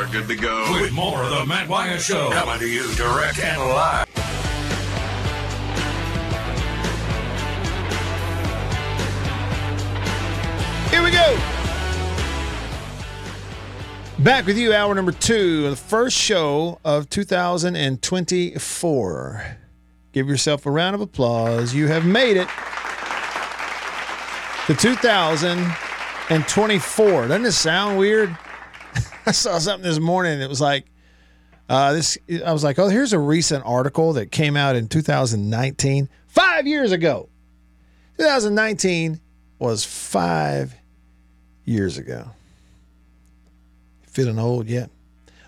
are good to go. With more of the Matt Wyatt Show. Coming to you direct and live. Here we go. Back with you, hour number two, the first show of 2024. Give yourself a round of applause. You have made it to 2024. Doesn't it sound weird? I saw something this morning. It was like, I was like, oh, here's a recent article that came out in 2019, 5 years ago. 2019 was 5 years ago. Feeling old yet.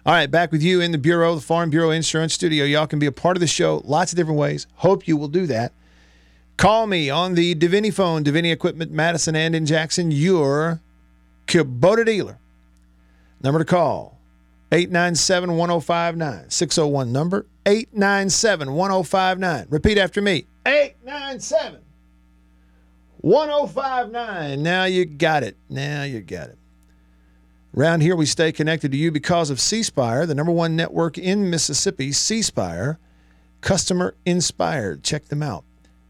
All right, back with you in the Bureau, the Farm Bureau Insurance Studio. Y'all can be a part of the show lots of different ways. Hope you will do that. Call me on the Divini phone, Divini Equipment, Madison and in Jackson, your Kubota dealer. Number to call, 897-1059. 601 number, 897-1059. Repeat after me, 897-1059. Now you got it. Now you got it. Around here, we stay connected to you because of C Spire, the number one network in Mississippi. C Spire, customer inspired. Check them out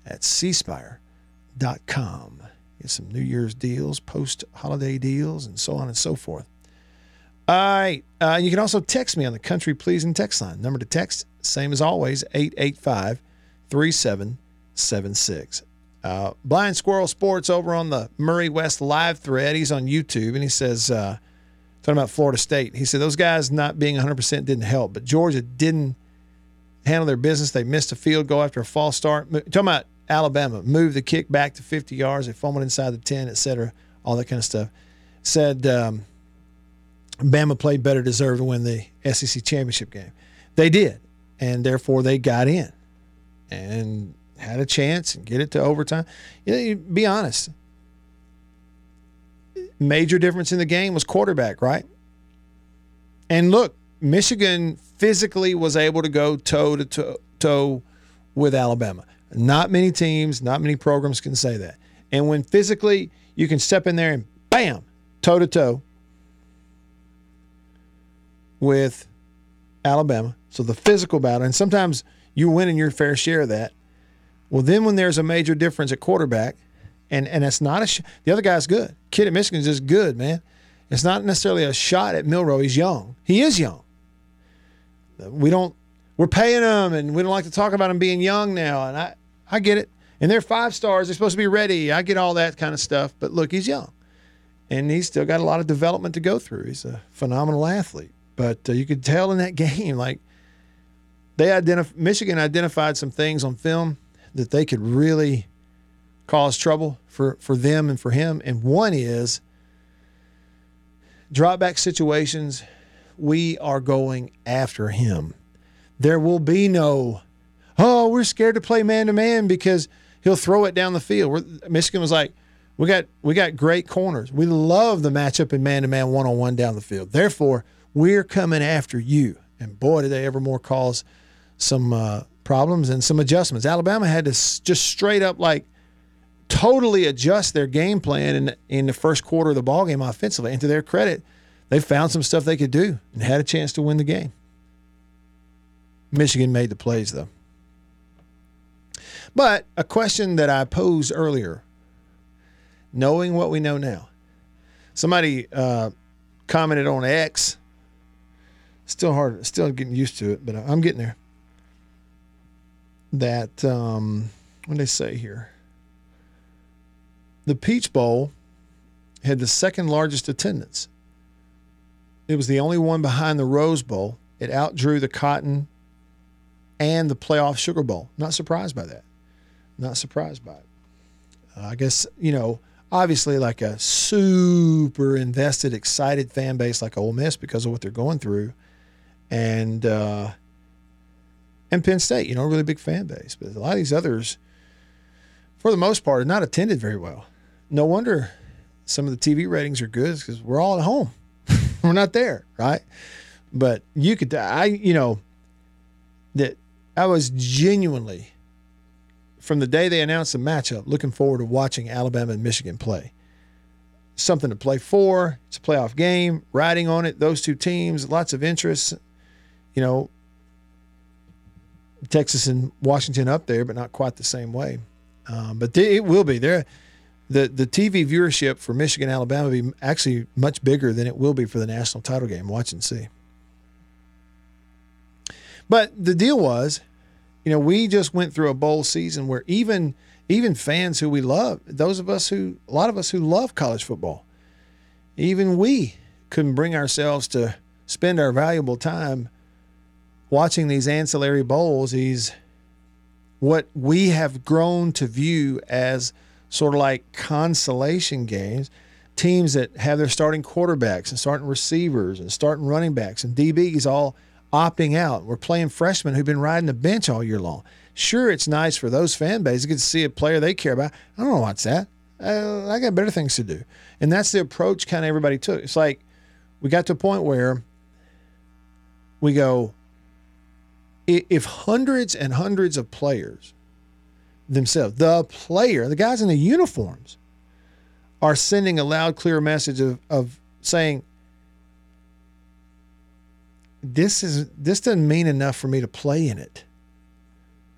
at cspire.com. Get some New Year's deals, post-holiday deals, and so on and so forth. All right. You can also text me on the Country Pleasing text line. Number to text, same as always, 885-3776. Blind Squirrel Sports over on the Murray West Live thread. He's on YouTube, and he says... talking about Florida State. He said those guys not being 100% didn't help, but Georgia didn't handle their business. They missed a field goal after a false start. Talking about Alabama, moved the kick back to 50 yards. They fumbled inside the 10, et cetera, all that kind of stuff. Said Bama played better, deserved to win the SEC championship game. They did, and therefore they got in and had a chance and get it to overtime. You know, you be honest. Major difference in the game was quarterback, right? And look, Michigan physically was able to go toe-to-toe with Alabama. Not many teams, not many programs can say that. And when physically you can step in there and bam, toe-to-toe with Alabama. So the physical battle, and sometimes you win in your fair share of that. Well, then when there's a major difference at quarterback, and that's not a the other guy's good. Kid at Michigan's just good, man. It's not necessarily a shot at Milroe. He's young. He is young. We're paying him, and we don't like to talk about him being young now. And I get it. And they're five stars. They're supposed to be ready. I get all that kind of stuff. But look, he's young, and he's still got a lot of development to go through. He's a phenomenal athlete. But you could tell in that game, like Michigan identified some things on film that they could really cause trouble for them and for him. And one is drop back situations. We are going after him. There will be no, oh, we're scared to play man-to-man because he'll throw it down the field. Michigan was like, we got great corners. We love the matchup in man-to-man, one-on-one down the field. Therefore, we're coming after you. And boy, did they ever more cause some problems and some adjustments. Alabama had to just straight up like, totally adjust their game plan in the first quarter of the ball game offensively. And to their credit, they found some stuff they could do and had a chance to win the game. Michigan made the plays, though. But a question that I posed earlier, knowing what we know now, somebody commented on X. Still hard, still getting used to it, but I'm getting there. That, what did they say here? The Peach Bowl had the second largest attendance. It was the only one behind the Rose Bowl. It outdrew the Cotton and the playoff Sugar Bowl. Not surprised by that. Not surprised by it. I guess, you know, obviously like a super invested, excited fan base like Ole Miss because of what they're going through. And Penn State, you know, a really big fan base. But a lot of these others, for the most part, are not attended very well. No wonder some of the TV ratings are good because we're all at home. We're not there, right? But you could, I was genuinely, from the day they announced the matchup, looking forward to watching Alabama and Michigan play. something to play for. It's a playoff game, riding on it, those two teams, lots of interest. You know, Texas and Washington up there, but not quite the same way. But it will be there. The TV viewership for Michigan, Alabama will be actually much bigger than it will be for the national title game. Watch and see. But the deal was, you know, we just went through a bowl season where even fans who we love, those of us who, a lot of us who love college football, even we couldn't bring ourselves to spend our valuable time watching these ancillary bowls, these what we have grown to view as sort of like consolation games, teams that have their starting quarterbacks and starting receivers and starting running backs and DBs all opting out. We're playing freshmen who've been riding the bench all year long. Sure, it's nice for those fan bases. You get to see a player they care about. I don't want to watch that. I got better things to do. And that's the approach kind of everybody took. It's like we got to a point where we go, if hundreds and hundreds of players themselves, the guys in the uniforms, are sending a loud, clear message of saying, this doesn't mean enough for me to play in it.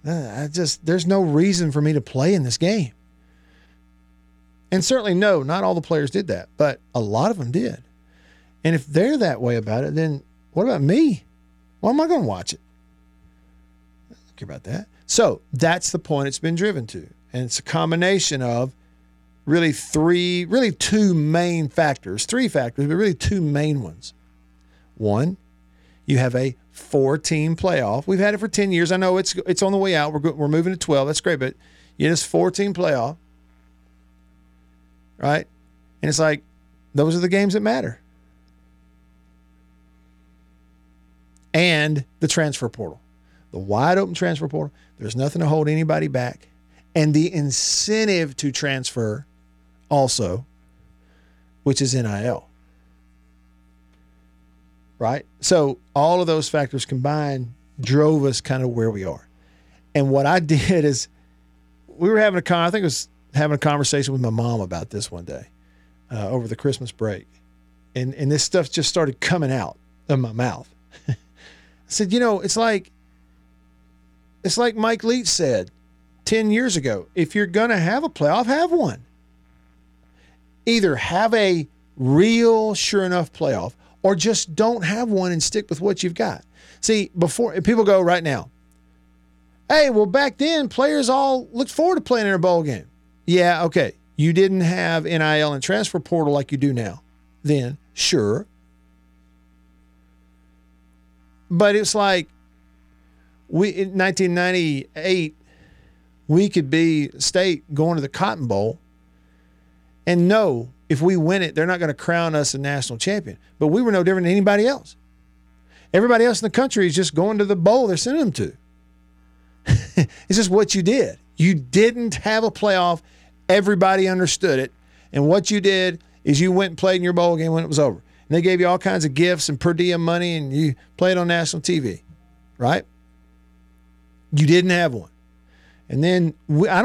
There's no reason for me to play in this game. And certainly, no, not all the players did that, but a lot of them did. And if they're that way about it, then what about me? Why am I going to watch it? I don't care about that. So that's the point it's been driven to. And it's a combination of really two main factors, three factors, but really two main ones. One, you have a 4-team playoff. We've had it for 10 years. I know it's on the way out. We're moving to 12. That's great. But you just 4-team playoff, right? And it's like, those are the games that matter. And the transfer portal, the wide open transfer portal. There's nothing to hold anybody back. And the incentive to transfer also, which is NIL. Right? So all of those factors combined drove us kind of where we are. And what I did is we were having a conversation with my mom about this one day over the Christmas break. And this stuff just started coming out of my mouth. I said, you know, it's like Mike Leach said 10 years ago, if you're going to have a playoff, have one. Either have a real sure enough playoff, or just don't have one and stick with what you've got. See, before people go right now, hey, well, back then, players all looked forward to playing in a bowl game. Yeah, okay, you didn't have NIL and transfer portal like you do now. Then, sure. But it's like in 1998, we could be state going to the Cotton Bowl and know, if we win it, they're not going to crown us a national champion. But we were no different than anybody else. Everybody else in the country is just going to the bowl they're sending them to. It's just what you did. You didn't have a playoff. Everybody understood it. And what you did is you went and played in your bowl game when it was over. And they gave you all kinds of gifts and per diem money, and you played on national TV, right? You didn't have one. And then I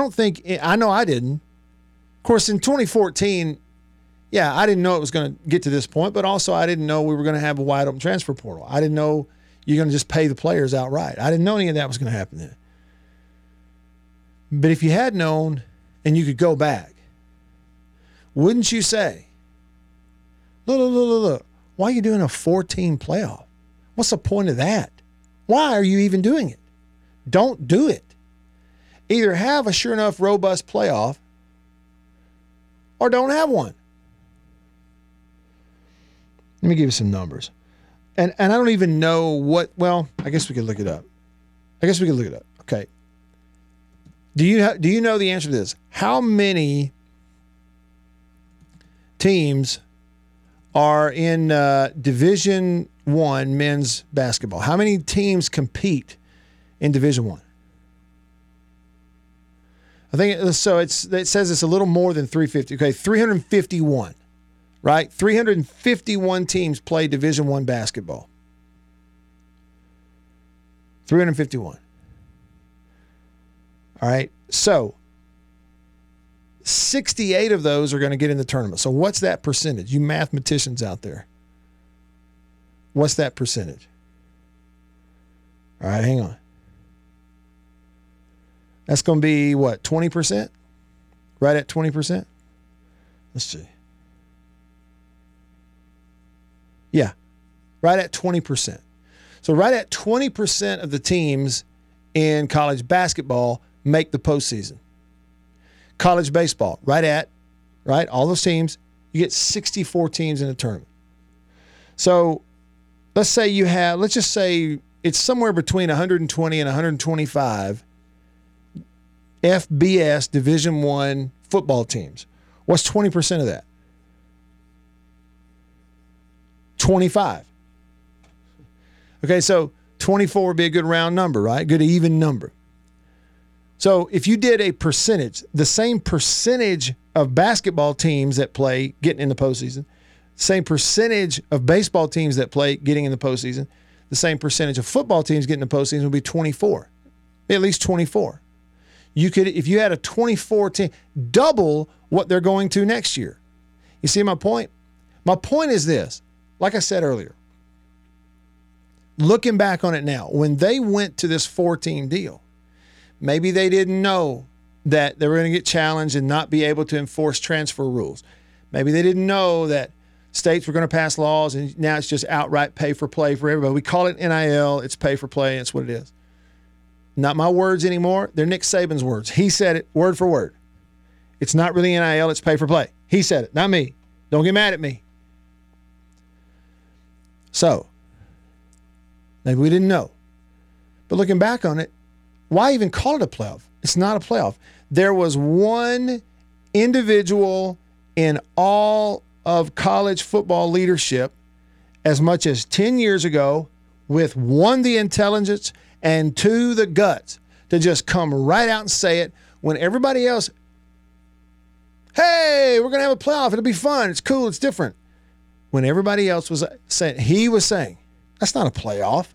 know I didn't. Of course, in 2014, yeah, I didn't know it was going to get to this point, but also I didn't know we were going to have a wide open transfer portal. I didn't know you're going to just pay the players outright. I didn't know any of that was going to happen then. But if you had known and you could go back, wouldn't you say, look, why are you doing a 4-team playoff? What's the point of that? Why are you even doing it? Don't do it. Either have a sure enough robust playoff or don't have one. Let me give you some numbers. And I don't even know I guess we could look it up. Okay. Do you know the answer to this? How many teams are in Division I men's basketball? How many teams compete in Division I? I think so. It says it's a little more than 350. Okay, 351. Right? 351 teams play Division I basketball. 351. All right. So, 68 of those are going to get in the tournament. So what's that percentage? You mathematicians out there. What's that percentage? All right, hang on. That's going to be, what, 20%? Right at 20%? Let's see. Yeah, right at 20%. So right at 20% of the teams in college basketball make the postseason. College baseball, right at all those teams, you get 64 teams in a tournament. So let's just say it's somewhere between 120 and 125 FBS Division I football teams. What's 20% of that? 25. Okay, so 24 would be a good round number, right? Good even number. So if you did a percentage, the same percentage of basketball teams that play getting in the postseason, same percentage of baseball teams that play getting in the postseason, the same percentage of football teams getting in the postseason would be 24, at least 24. You could, if you had a 24 team, double what they're going to next year. You see my point? My point is this. Like I said earlier, looking back on it now, when they went to this 4-team deal, maybe they didn't know that they were going to get challenged and not be able to enforce transfer rules. Maybe they didn't know that states were going to pass laws and now it's just outright pay for play for everybody. We call it NIL. It's pay for play. It's what it is. Not my words anymore. They're Nick Saban's words. He said it word for word. It's not really NIL. It's pay for play. He said it, not me. Don't get mad at me. So, maybe we didn't know. But looking back on it, why even call it a playoff? It's not a playoff. There was one individual in all of college football leadership as much as 10 years ago with, one, the intelligence, and two, the guts to just come right out and say it when everybody else, hey, we're going to have a playoff. It'll be fun. It's cool. It's different. When everybody else was saying, he was saying, that's not a playoff.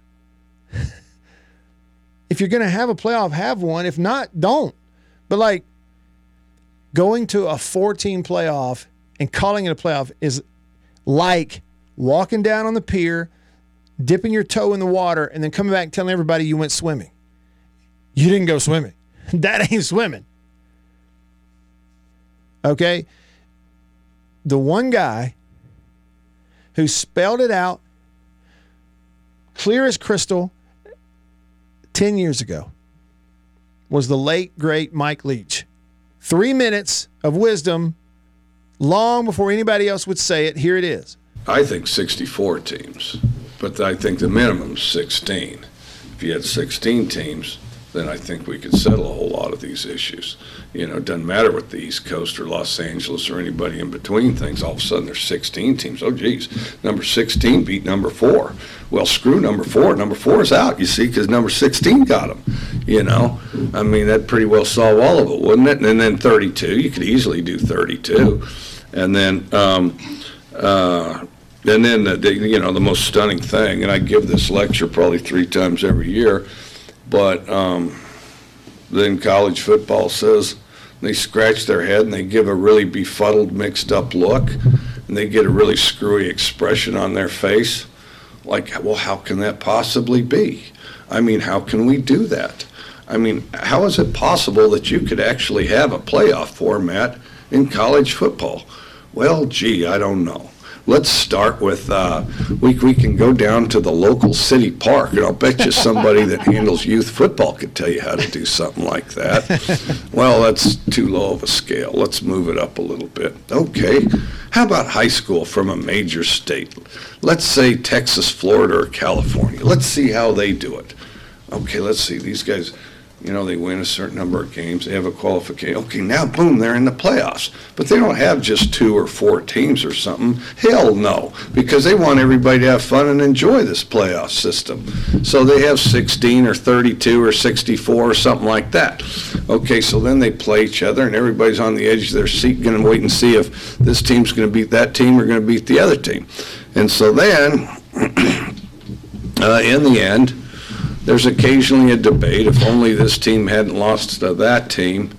If you're going to have a playoff, have one. If not, don't. But, like, going to a 4-team playoff and calling it a playoff is like walking down on the pier, dipping your toe in the water, and then coming back and telling everybody you went swimming. You didn't go swimming. That ain't swimming. Okay? The one guy who spelled it out clear as crystal 10 years ago was the late, great Mike Leach. 3 minutes of wisdom long before anybody else would say it. Here it is. I think 64 teams, but I think the minimum is 16. If you had 16 teams, then I think we could settle a whole lot of these issues. You know, it doesn't matter what the East Coast or Los Angeles or anybody in between thinks. All of a sudden there's 16 teams. Oh, geez, number 16 beat number 4. Well, screw number 4. Number 4 is out, you see, because number 16 got them. You know, I mean, that'd pretty well solve all of it, wouldn't it? And then 32, you could easily do 32. And then, you know, the most stunning thing, and I give this lecture probably 3 times every year, but then college football says they scratch their head and they give a really befuddled, mixed-up look, and they get a really screwy expression on their face. Like, well, how can that possibly be? I mean, how can we do that? I mean, how is it possible that you could actually have a playoff format in college football? Well, gee, I don't know. Let's start with, we can go down to the local city park, and I'll bet you somebody that handles youth football could tell you how to do something like that. Well, that's too low of a scale. Let's move it up a little bit. Okay, how about high school from a major state? Let's say Texas, Florida, or California. Let's see how they do it. Okay, let's see. These guys, you know, they win a certain number of games. They have a qualification. Okay, now, boom, they're in the playoffs. But they don't have just 2 or 4 teams or something. Hell no, because they want everybody to have fun and enjoy this playoff system. So they have 16 or 32 or 64 or something like that. Okay, so then they play each other, and everybody's on the edge of their seat going to wait and see if this team's going to beat that team or going to beat the other team. And so then, in the end, there's occasionally a debate, if only this team hadn't lost to that team,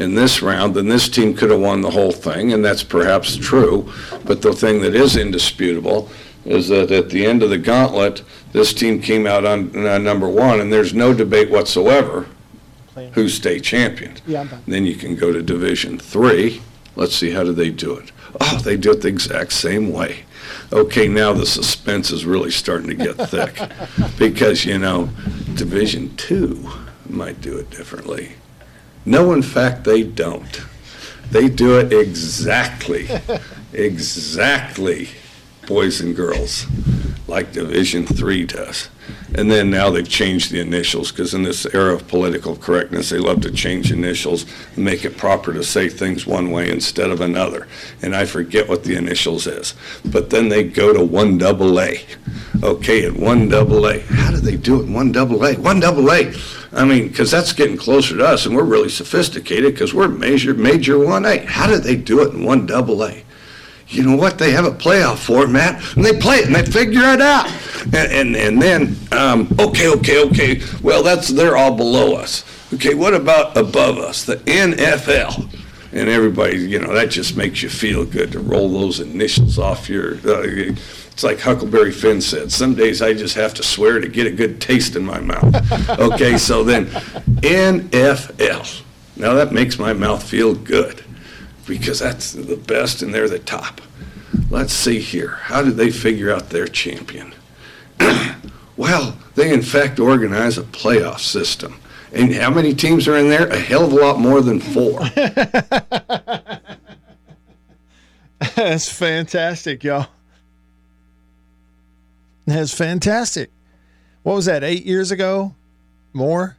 in this round, then this team could have won the whole thing, and that's perhaps true. But the thing that is indisputable is that at the end of the gauntlet, this team came out on number one, and there's no debate whatsoever who state championed. Yeah, then you can go to Division III. Let's see, how do they do it? Oh, they do it the exact same way. Okay, now the suspense is really starting to get thick because, you know, Division II might do it differently. No, in fact, they don't. They do it exactly, boys and girls, like Division III does. And then now they've changed the initials, because in this era of political correctness, they love to change initials and make it proper to say things one way instead of another. And I forget what the initials is. But then they go to 1AA. Okay, at 1AA. How do they do it in 1AA? 1AA. I mean, because that's getting closer to us, and we're really sophisticated because we're major 1A. How do they do it in 1AA? You know what? They have a playoff format, and they play it, and they figure it out. And then, okay. Well, they're all below us. Okay, what about above us? The NFL. And everybody, you know, that just makes you feel good to roll those initials off your it's like Huckleberry Finn said, some days I just have to swear to get a good taste in my mouth. Okay, so then NFL. Now that makes my mouth feel good, because that's the best and they're the top. Let's see here. How do they figure out their champion? Well, they in fact organize a playoff system. And how many teams are in there? A hell of a lot more than 4. That's fantastic, y'all. That's fantastic. What was that, 8 years ago? More?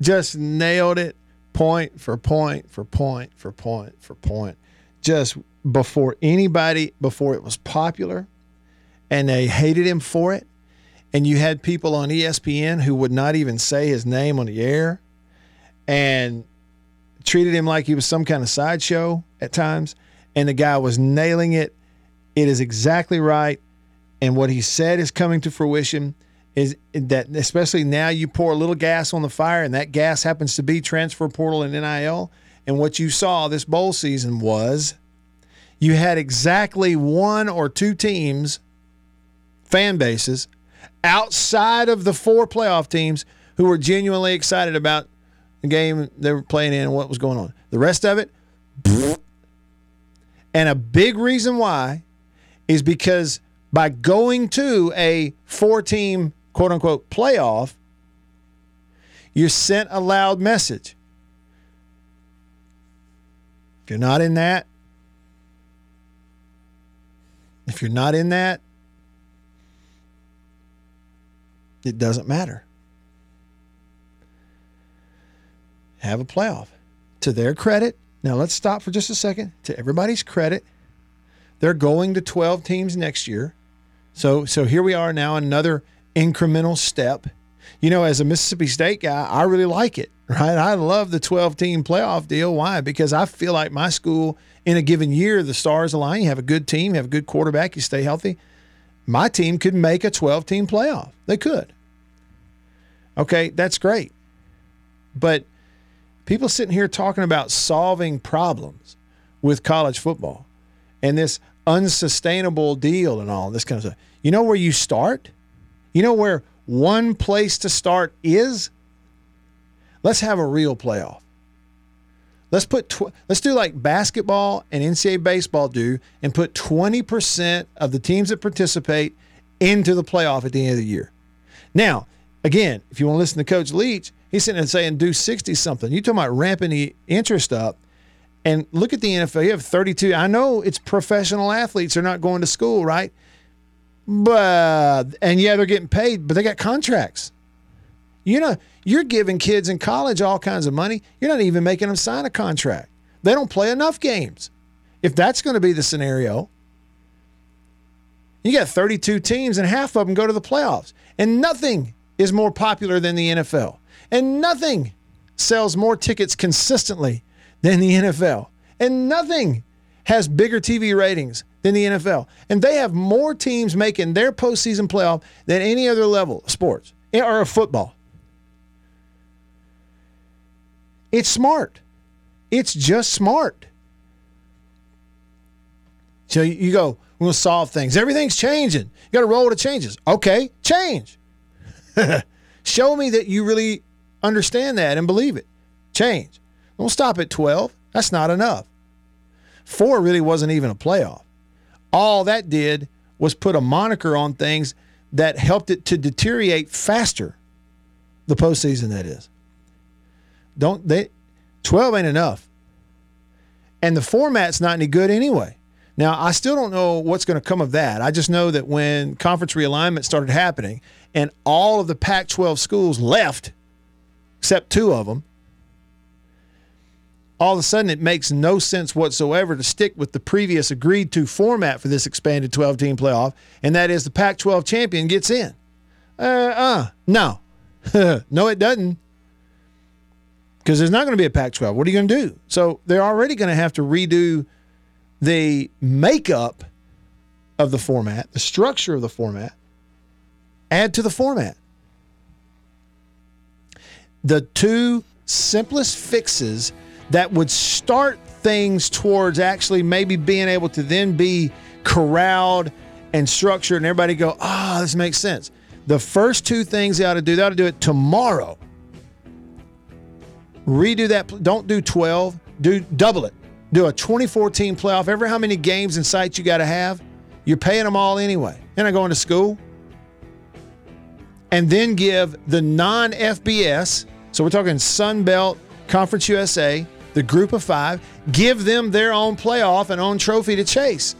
Just nailed it. Point for point for point for point for point. Just before it was popular, and they hated him for it. And you had people on ESPN who would not even say his name on the air and treated him like he was some kind of sideshow at times. And the guy was nailing it. It is exactly right. And what he said is coming to fruition. Is that especially now you pour a little gas on the fire, and that gas happens to be transfer portal and NIL. And what you saw this bowl season was you had exactly one or two teams, fan bases, outside of the 4 playoff teams who were genuinely excited about the game they were playing in and what was going on. The rest of it, and a big reason why is because by going to a 4-team quote-unquote playoff, you sent a loud message. If you're not in that, it doesn't matter. Have a playoff. To their credit, now let's stop for just a second. To everybody's credit, they're going to 12 teams next year. So here we are now, another incremental step. You know, as a Mississippi State guy, I really like it, right? I love the 12-team playoff deal. Why? Because I feel like my school, in a given year, the stars align. You have a good team, you have a good quarterback, you stay healthy. My team could make a 12-team playoff. They could. Okay, that's great. But people sitting here talking about solving problems with college football and this unsustainable deal and all this kind of stuff. You know where you start? You know where one place to start is? Let's have a real playoff. Let's put let's do like basketball and NCAA baseball do, and put 20% of the teams that participate into the playoff at the end of the year. Now, again, if you want to listen to Coach Leach, he's sitting there saying do 60-something. You're talking about ramping the interest up. And look at the NFL. You have 32. I know it's professional athletes. They're not going to school, right? But they're getting paid, but they got contracts. You know, you're giving kids in college all kinds of money. You're not even making them sign a contract. They don't play enough games. If that's going to be the scenario, you got 32 teams and half of them go to the playoffs. And nothing is more popular than the NFL. And nothing sells more tickets consistently than the NFL. And nothing has bigger TV ratings than the NFL. And they have more teams making their postseason playoff than any other level of sports or of football. It's smart. It's just smart. So you go, we're going to solve things. Everything's changing. You got to roll with the changes. Okay, change. Show me that you really understand that and believe it. Change. Don't stop at 12. That's not enough. 4 really wasn't even a playoff. All that did was put a moniker on things that helped it to deteriorate faster. The postseason, that is. 12 ain't enough. And the format's not any good anyway. Now, I still don't know what's going to come of that. I just know that when conference realignment started happening and all of the Pac-12 schools left, except 2 of them, all of a sudden it makes no sense whatsoever to stick with the previous agreed-to format for this expanded 12-team playoff, and that is the Pac-12 champion gets in. No. No, it doesn't. Because there's not going to be a Pac-12. What are you going to do? So they're already going to have to redo the makeup of the format, the structure of the format, add to the format. The 2 simplest fixes that would start things towards actually maybe being able to then be corralled and structured and everybody go, this makes sense. The first 2 things they ought to do it tomorrow. Redo that. Don't do 12. Do double it. Do a 24-team playoff. Every how many games in sight you got to have, you're paying them all anyway. They're not going to school. And then give the non-FBS, so we're talking Sunbelt, Conference USA, the group of 5, give them their own playoff and own trophy to chase.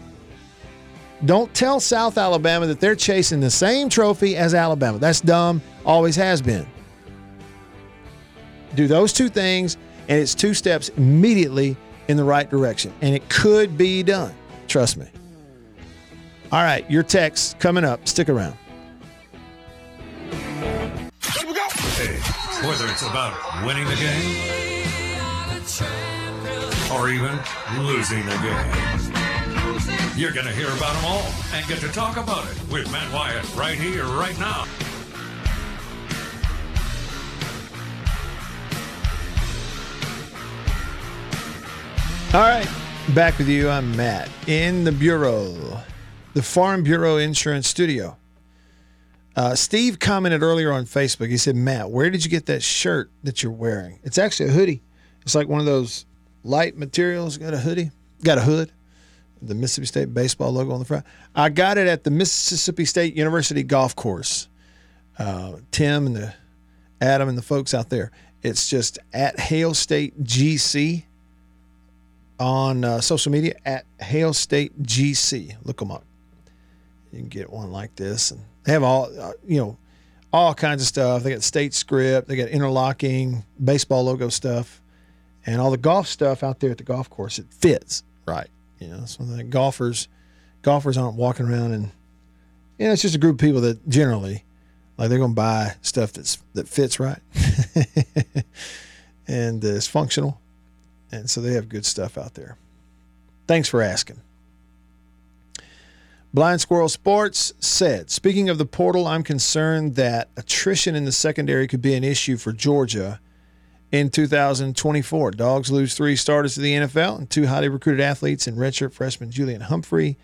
Don't tell South Alabama that they're chasing the same trophy as Alabama. That's dumb. Always has been. Do those 2 things, and it's 2 steps immediately in the right direction. And it could be done. Trust me. All right, your text coming up. Stick around. Here we go. Hey, whether it's about winning the game or even losing the game. You're going to hear about them all and get to talk about it with Matt Wyatt right here, right now. All right, back with you. I'm Matt in the Bureau, the Farm Bureau Insurance Studio. Steve commented earlier on Facebook. He said, Matt, where did you get that shirt that you're wearing? It's actually a hoodie. It's like one of those light materials. Got a hoodie. Got a hood. The Mississippi State baseball logo on the front. I got it at the Mississippi State University golf course. Tim and Adam and the folks out there. It's just at Hail State GC on social media, at Hail State GC. Look them up. You can get one like this. And they have all kinds of stuff. They got state script. They got interlocking baseball logo stuff. And all the golf stuff out there at the golf course, it fits right. You know, so that golfers aren't walking around and, you know, it's just a group of people that generally, like, they're going to buy stuff that fits right and is functional. And so they have good stuff out there. Thanks for asking. Blind Squirrel Sports said, speaking of the portal, I'm concerned that attrition in the secondary could be an issue for Georgia in 2024. Dogs lose 3 starters to the NFL and 2 highly recruited athletes in redshirt freshman Julian Humphrey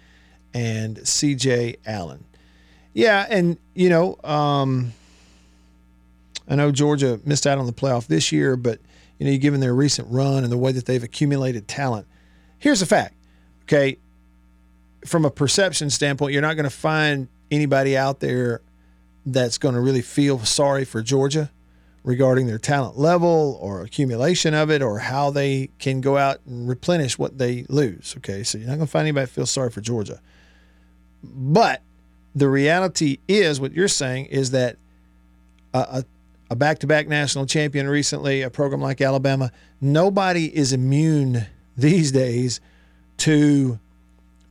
and CJ Allen. Yeah, and, you know, I know Georgia missed out on the playoff this year, but, you know, given their recent run and the way that they've accumulated talent, here's the fact, okay? From a perception standpoint, you're not going to find anybody out there that's going to really feel sorry for Georgia regarding their talent level or accumulation of it or how they can go out and replenish what they lose, okay? So you're not going to find anybody that feels sorry for Georgia. But the reality is what you're saying is that a back-to-back national champion recently, a program like Alabama, nobody is immune these days to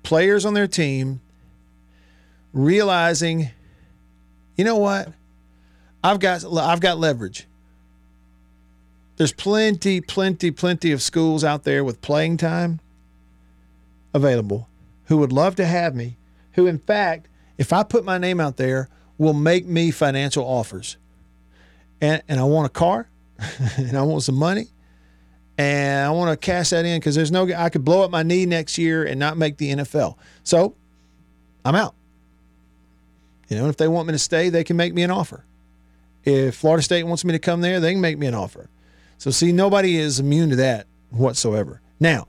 players on their team realizing, you know what? I've got leverage. There's plenty of schools out there with playing time available who would love to have me, who, in fact, if I put my name out there, will make me financial offers. And I want a car, and I want some money, And I want to cash that in because there's no, I could blow up my knee next year and not make the NFL. So I'm out. You know, and if they want me to stay, they can make me an offer. If Florida State wants me to come there, they can make me an offer. So, see, nobody is immune to that whatsoever. Now,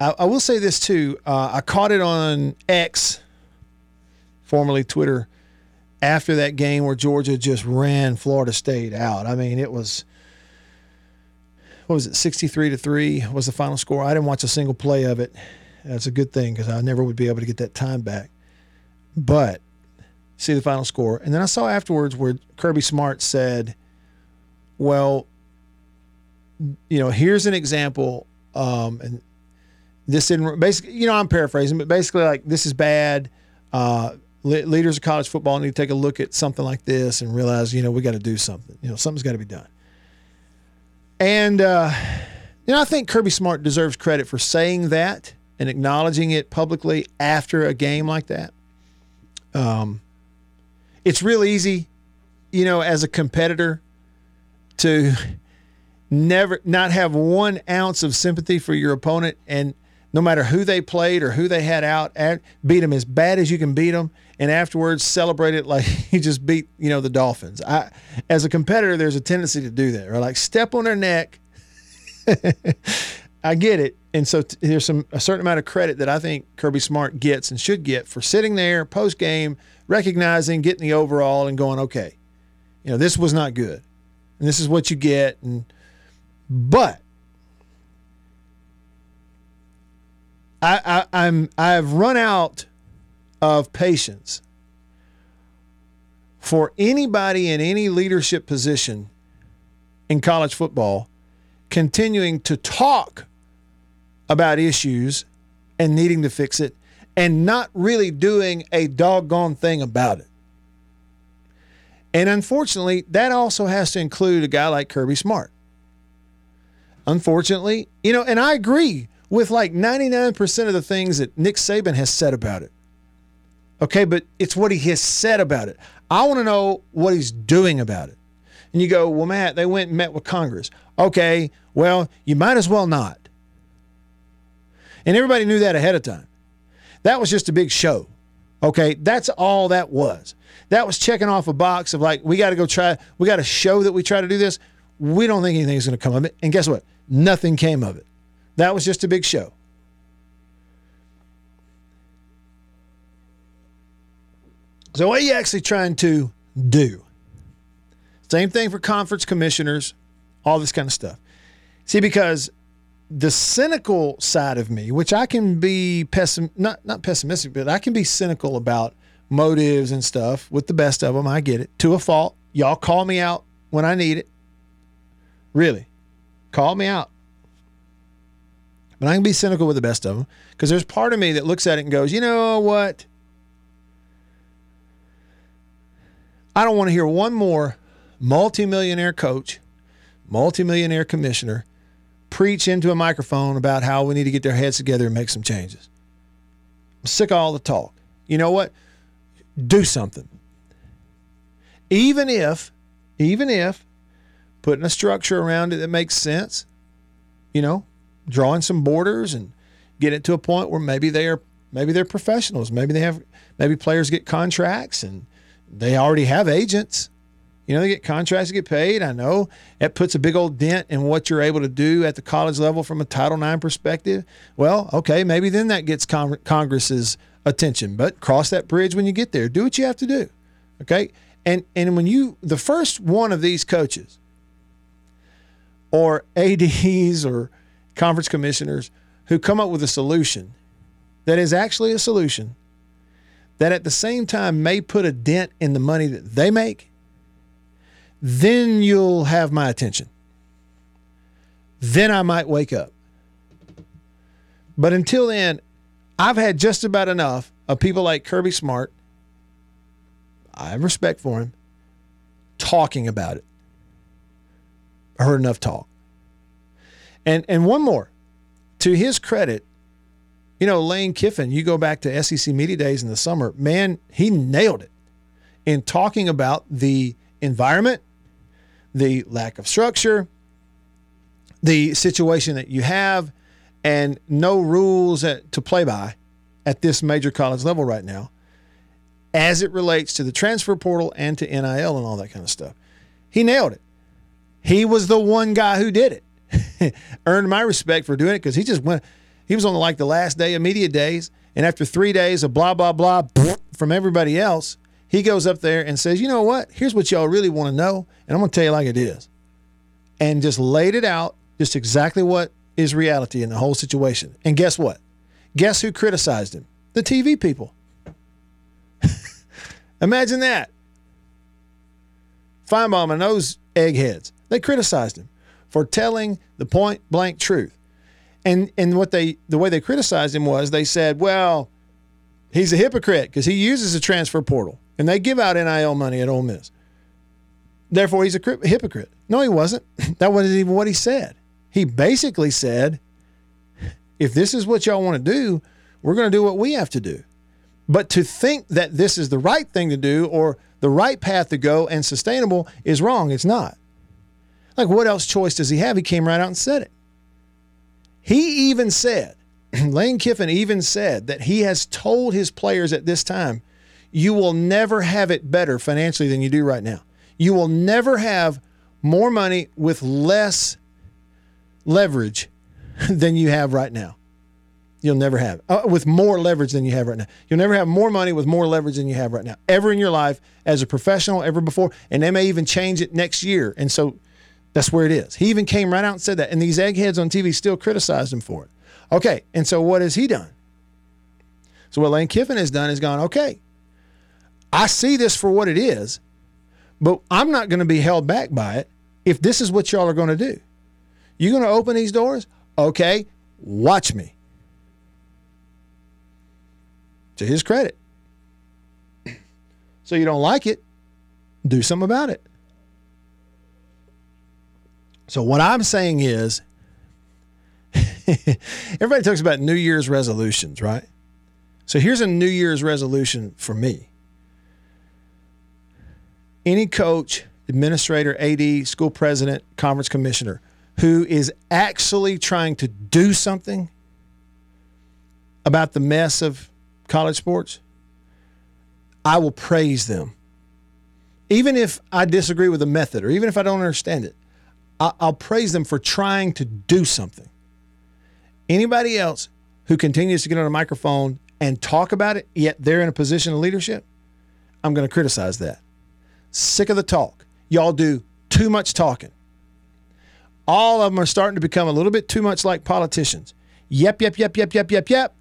I will say this, too. I caught it on X, formerly Twitter, after that game where Georgia just ran Florida State out. I mean, it was, what was it, 63-3 was the final score. I didn't watch a single play of it. That's a good thing because I never would be able to get that time back. But see the final score. And then I saw afterwards where Kirby Smart said, well, you know, here's an example. And this didn't basically, you know, I'm paraphrasing, but basically like this is bad. Leaders of college football need to take a look at something like this and realize, you know, we got to do something. You know, something's got to be done. And, you know, I think Kirby Smart deserves credit for saying that and acknowledging it publicly after a game like that. It's real easy, you know, as a competitor to never not have 1 ounce of sympathy for your opponent, and no matter who they played or who they had out, beat them as bad as you can beat them, and afterwards celebrate it like you just beat, you know, the Dolphins. As a competitor, there's a tendency to do that, right? Like step on their neck. I get it. And so there's a certain amount of credit that I think Kirby Smart gets and should get for sitting there post-game, recognizing, getting the overall, and going, okay, you know, this was not good, and this is what you get. But I've run out of patience for anybody in any leadership position in college football continuing to talk about issues and needing to fix it and not really doing a doggone thing about it. And unfortunately, that also has to include a guy like Kirby Smart. Unfortunately, you know, and I agree with like 99% of the things that Nick Saban has said about it. Okay, but it's what he has said about it. I want to know what he's doing about it. And you go, well, Matt, they went and met with Congress. Okay, well, you might as well not. And everybody knew that ahead of time. That was just a big show. Okay, that's all that was. That was checking off a box of like, we got to go try, we got to show that we try to do this. We don't think anything's going to come of it. And guess what? Nothing came of it. That was just a big show. So what are you actually trying to do? Same thing for conference commissioners, all this kind of stuff. See, because the cynical side of me, which I can be not pessimistic, but I can be cynical about motives and stuff with the best of them. I get it. To a fault. Y'all call me out when I need it. Really. Call me out. But I can be cynical with the best of them because there's part of me that looks at it and goes, you know what? I don't want to hear one more multimillionaire coach, multimillionaire commissioner preach into a microphone about how we need to get their heads together and make some changes. I'm sick of all the talk. You know what? Do something. Even if putting a structure around it that makes sense, you know, drawing some borders and get it to a point where maybe they're professionals. Maybe players get contracts and they already have agents. You know, they get contracts to get paid. I know that puts a big old dent in what you're able to do at the college level from a Title IX perspective. Well, okay, maybe then that gets Congress's attention, but cross that bridge when you get there. Do what you have to do, okay? And when you, the first one of these coaches or ADs or conference commissioners who come up with a solution that is actually a solution that at the same time may put a dent in the money that they make, then you'll have my attention. Then I might wake up. But until then, I've had just about enough of people like Kirby Smart, I have respect for him, talking about it. I heard enough talk. And one more. To his credit, you know, Lane Kiffin, you go back to SEC Media Days in the summer, man, he nailed it in talking about the environment, the lack of structure, the situation that you have and no rules to play by at this major college level right now as it relates to the transfer portal and to NIL and all that kind of stuff. He nailed it. He was the one guy who did it. Earned my respect for doing it because he just went. He was on like the last day of media days, and after 3 days of blah, blah, blah from everybody else, he goes up there and says, you know what? Here's what y'all really want to know, and I'm going to tell you like it is. And just laid it out, just exactly what is reality in the whole situation. And guess what? Guess who criticized him? The TV people. Imagine that. Feinbaum and those eggheads, they criticized him for telling the point-blank truth. And what the way they criticized him was they said, well, he's a hypocrite because he uses the transfer portal, and they give out NIL money at Ole Miss. Therefore, he's a hypocrite. No, he wasn't. That wasn't even what he said. He basically said, if this is what y'all want to do, we're going to do what we have to do. But to think that this is the right thing to do or the right path to go and sustainable is wrong. It's not. Like, what else choice does he have? He came right out and said it. He even said, Lane Kiffin even said that he has told his players at this time, you will never have it better financially than you do right now. You will never have more money with less leverage than you have right now. You'll never have with more leverage than you have right now. You'll never have more money with more leverage than you have right now, ever in your life as a professional, ever before. And they may even change it next year. And so that's where it is. He even came right out and said that. And these eggheads on TV still criticized him for it. Okay, and so what has he done? So what Lane Kiffin has done is gone, okay, I see this for what it is, but I'm not going to be held back by it if this is what y'all are going to do. You're going to open these doors? Okay, watch me. To his credit. So you don't like it, do something about it. So what I'm saying is, everybody talks about New Year's resolutions, right? So here's a New Year's resolution for me. Any coach, administrator, AD, school president, conference commissioner who is actually trying to do something about the mess of college sports, I will praise them. Even if I disagree with the method or even if I don't understand it, I'll praise them for trying to do something. Anybody else who continues to get on a microphone and talk about it, yet they're in a position of leadership, I'm going to criticize that. Sick of the talk. Y'all do too much talking. All of them are starting to become a little bit too much like politicians. Yep, yep, yep, yep, yep, yep, yep.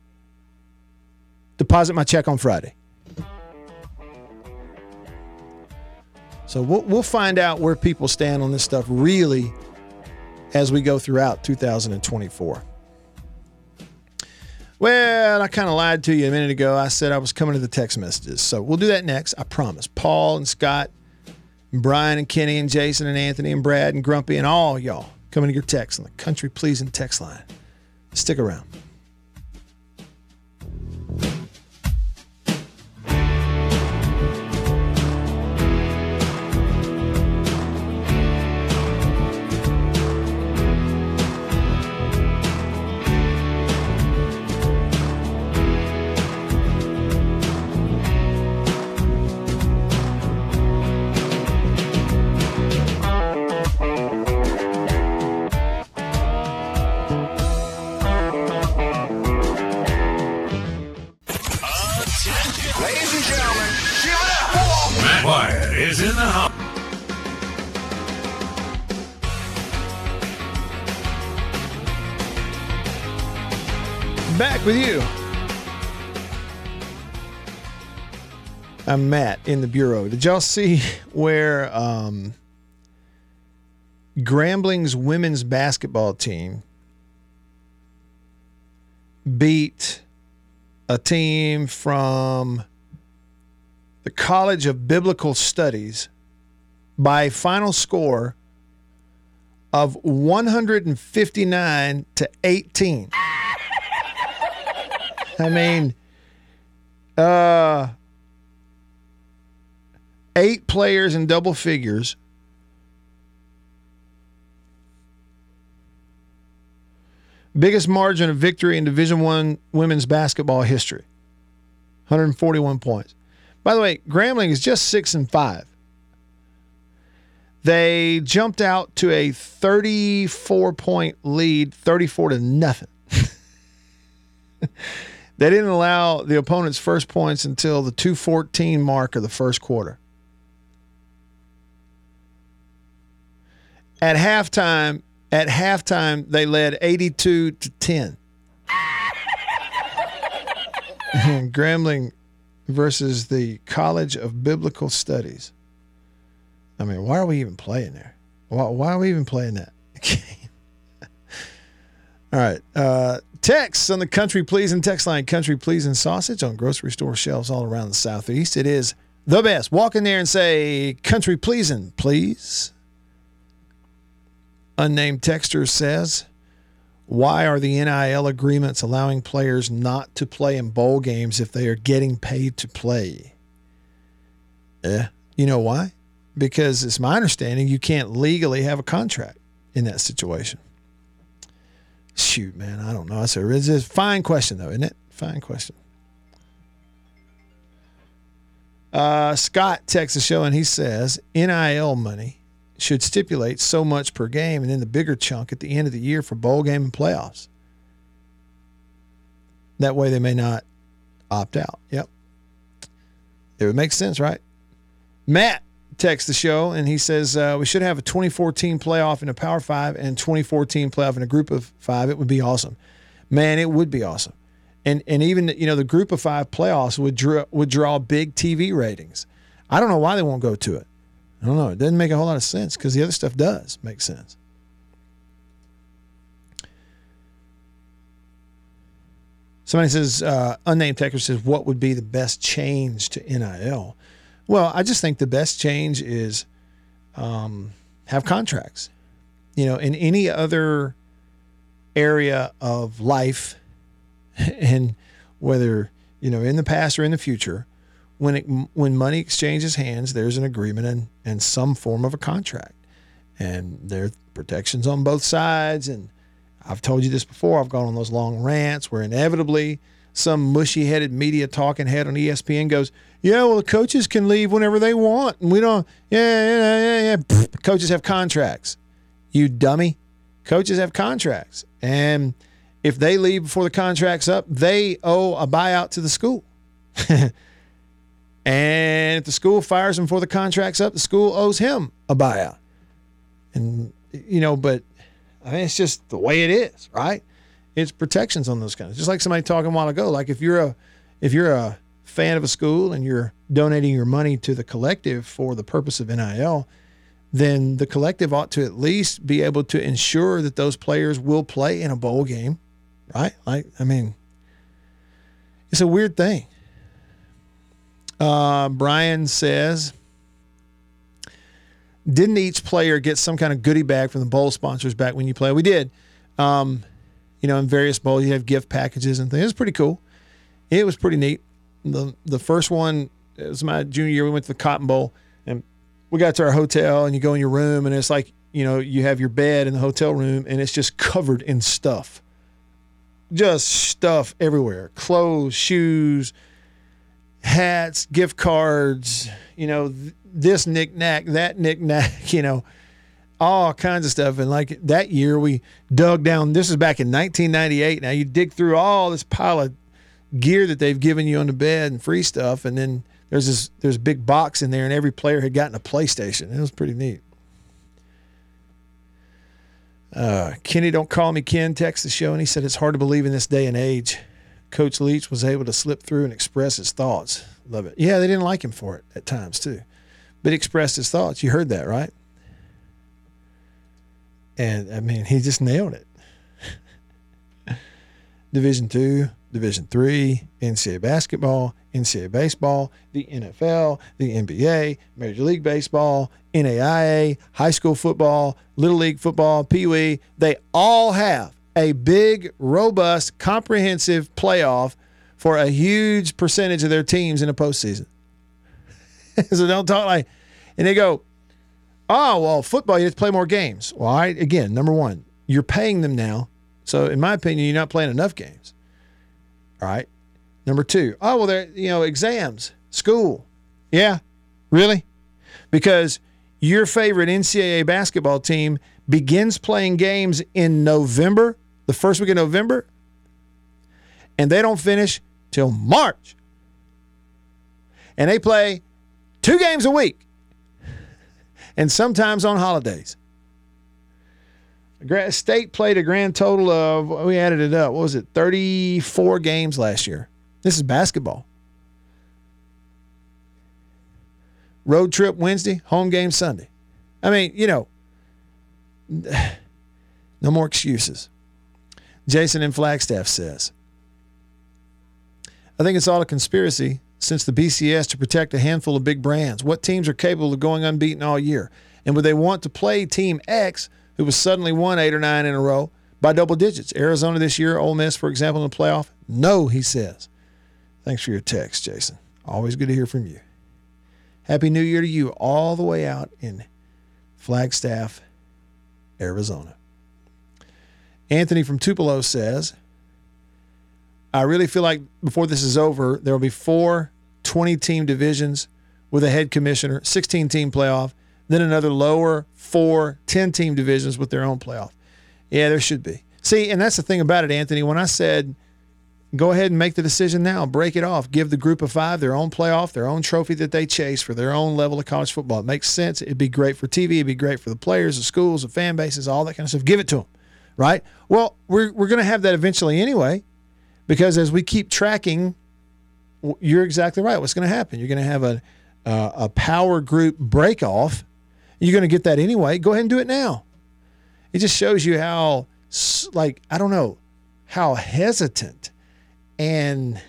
Deposit my check on Friday. So we'll find out where people stand on this stuff really as we go throughout 2024. Well, I kind of lied to you a minute ago. I said I was coming to the text messages. So we'll do that next, I promise. Paul and Scott and Brian and Kenny and Jason and Anthony and Brad and Grumpy and all y'all coming to your text on the Country Pleasing text line. Stick around. With you. I'm Matt in the Bureau. Did y'all see where Grambling's women's basketball team beat a team from the College of Biblical Studies by a final score of 159-18? I mean, 8 players in double figures. Biggest margin of victory in Division I women's basketball history, 141 points. By the way, Grambling is just 6-5. They jumped out to a 34-point lead, 34-0. They didn't allow the opponent's first points until the 2:14 mark of the first quarter. At halftime, they led 82-10. Grambling versus the College of Biblical Studies. I mean, why are we even playing there? Why are we even playing that game? All right. Text on the Country Pleasing text line, Country Pleasing Sausage on grocery store shelves all around the Southeast. It is the best. Walk in there and say, Country Pleasing, please. Unnamed texter says, why are the NIL agreements allowing players not to play in bowl games if they are getting paid to play? You know why? Because it's my understanding you can't legally have a contract in that situation. Shoot, man, I don't know. It's a fine question, though, isn't it? Fine question. Scott texts the show, and he says, NIL money should stipulate so much per game and then the bigger chunk at the end of the year for bowl game and playoffs. That way they may not opt out. Yep. It would make sense, right? Matt texts the show and he says, we should have a 2014 playoff in a Power 5 and 2014 playoff in a Group of 5. It would be awesome. Man, it would be awesome. And even, you know, the Group of 5 playoffs would draw big TV ratings. I don't know why they won't go to it. I don't know. It doesn't make a whole lot of sense because the other stuff does make sense. Somebody says, unnamed texter says, what would be the best change to NIL? Well, I just think the best change is have contracts. You know, in any other area of life, and whether, you know, in the past or in the future, when money exchanges hands, there's an agreement and some form of a contract. And there are protections on both sides. And I've told you this before. I've gone on those long rants where inevitably some mushy-headed media talking head on ESPN goes, yeah, well, the coaches can leave whenever they want. And we don't, yeah. Coaches have contracts. You dummy. Coaches have contracts. And if they leave before the contract's up, they owe a buyout to the school. And if the school fires him before the contract's up, the school owes him a buyout. And, you know, but I mean, it's just the way it is, right? It's protections on those kinds. Just like somebody talking a while ago, like if you're a fan of a school and you're donating your money to the collective for the purpose of NIL, then the collective ought to at least be able to ensure that those players will play in a bowl game, right? Like, I mean, it's a weird thing. Brian says, didn't each player get some kind of goodie bag from the bowl sponsors back when you played? We did. You know, in various bowls, you have gift packages and things. It was pretty cool. It was pretty neat. The first one, it was my junior year. We went to the Cotton Bowl, and we got to our hotel, and you go in your room, and it's like, you know, you have your bed in the hotel room, and it's just covered in stuff. Just stuff everywhere. Clothes, shoes, hats, gift cards, you know, this knickknack, that knickknack, you know, all kinds of stuff. And like that year we dug down, this is back in 1998. Now you dig through all this pile of gear that they've given you on the bed and free stuff. And then there's a big box in there and every player had gotten a PlayStation. It was pretty neat. Kenny Don't Call Me Ken texts the show and he said, it's hard to believe in this day and age Coach Leach was able to slip through and express his thoughts. Love it. Yeah, they didn't like him for it at times too, but he expressed his thoughts. You heard that, right? And I mean, he just nailed it. Division II, Division III, NCAA basketball, NCAA baseball, the NFL, the NBA, Major League Baseball, NAIA, high school football, Little League football, Pee Wee. They all have a big, robust, comprehensive playoff for a huge percentage of their teams in a postseason. So don't talk like, and they go, oh, well, football, you have to play more games. Well, all right, again, number one, you're paying them now So, in my opinion, you're not playing enough games. All right. Number two, oh, well, there, you know, exams, school. Yeah, really? Because your favorite NCAA basketball team begins playing games in November, the first week of November, and they don't finish till March. And they play 2 games a week and sometimes on holidays. State played a grand total of, we added it up, what was it, 34 games last year. This is basketball. Road trip Wednesday, home game Sunday. I mean, you know, no more excuses. Jason in Flagstaff says, I think it's all a conspiracy since the BCS to protect a handful of big brands. What teams are capable of going unbeaten all year? And would they want to play Team X, who was suddenly won 8 or 9 in a row, by double digits? Arizona this year, Ole Miss, for example, in the playoff? No, he says. Thanks for your text, Jason. Always good to hear from you. Happy New Year to you all the way out in Flagstaff, Arizona. Anthony from Tupelo says, I really feel like before this is over, there will be 4 20-team divisions with a head commissioner, 16-team playoff, then another lower 4 10-team divisions with their own playoff. Yeah, there should be. See, and that's the thing about it, Anthony. When I said, go ahead and make the decision now, break it off, give the group of 5 their own playoff, their own trophy that they chase for their own level of college football. It makes sense. It'd be great for TV. It'd be great for the players, the schools, the fan bases, all that kind of stuff. Give it to them, right? Well, we're going to have that eventually anyway. Because as we keep tracking, you're exactly right. What's going to happen? You're going to have a power group break-off. You're going to get that anyway. Go ahead and do it now. It just shows you how, like, I don't know, how hesitant and...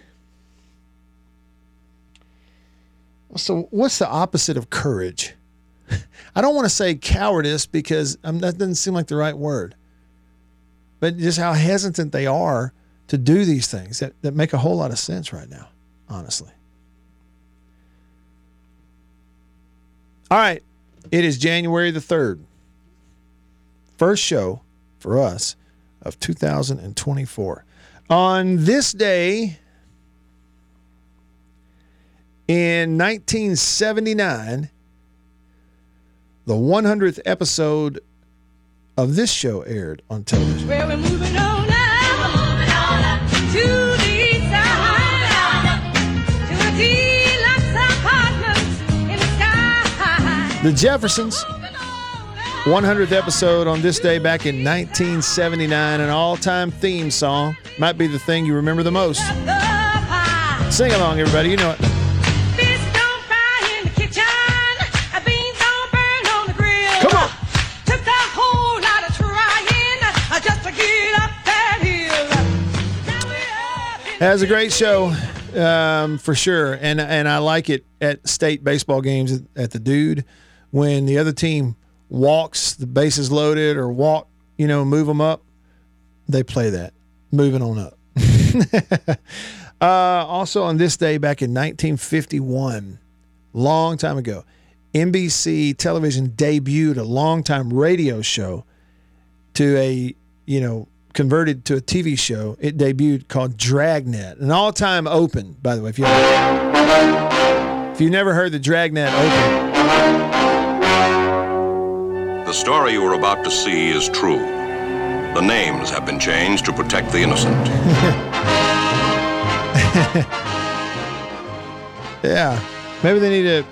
So what's the opposite of courage? I don't want to say cowardice because that doesn't seem like the right word. But just how hesitant they are to do these things that make a whole lot of sense right now, honestly. All right. It is January the 3rd. First show for us of 2024. On this day in 1979, the 100th episode of this show aired on television. Well, we're moving on now. To the side, to a deluxe apartment in the sky. The Jeffersons, 100th episode on this day back in 1979, an all-time theme song. Might be the thing you remember the most. Sing along, everybody. You know it. Fish don't fry in the kitchen. Beans don't burn on the grill. Come on. Took a whole lot of trying just to get up. That was a great show, for sure, and I like it at state baseball games at the Dude when the other team walks, the bases loaded, or walk, you know, move them up. They play that, moving on up. Also on this day back in 1951, long time ago, NBC television debuted a longtime radio show to a, you know, converted to a TV show. It debuted called Dragnet, an all-time open, by the way. If you never heard the Dragnet open. The story you are about to see is true. The names have been changed to protect the innocent. Yeah, maybe they need to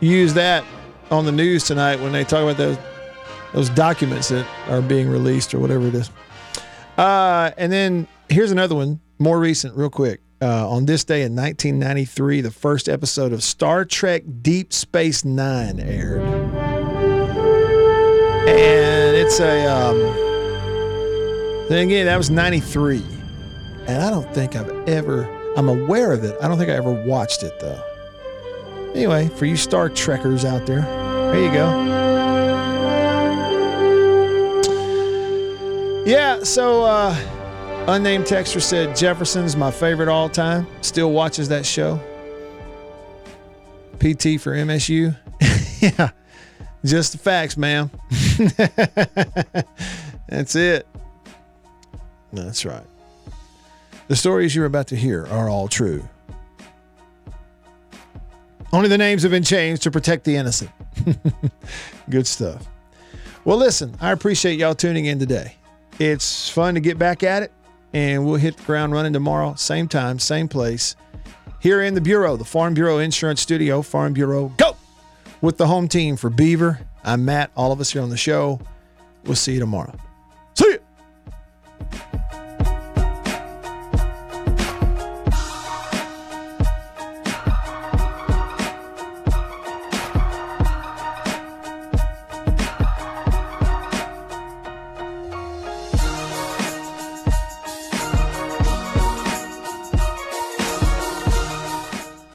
use that on the news tonight when they talk about those documents that are being released or whatever it is. And then here's another one, more recent, real quick. On this day in 1993, the first episode of Star Trek Deep Space Nine aired. And it's a... then again, that was 93. And I don't think I've ever... I'm aware of it. I don't think I ever watched it, though. Anyway, for you Star Trekkers out there, there you go. Yeah, so unnamed texter said Jefferson's my favorite all time. Still watches that show. PT for MSU. Yeah, just the facts, ma'am. That's it. That's right. The stories you're about to hear are all true. Only the names have been changed to protect the innocent. Good stuff. Well, listen, I appreciate y'all tuning in today. It's fun to get back at it, and we'll hit the ground running tomorrow, same time, same place, here in the Bureau, the Farm Bureau Insurance Studio. Farm Bureau, go! With the home team for Beaver. I'm Matt, all of us here on the show. We'll see you tomorrow.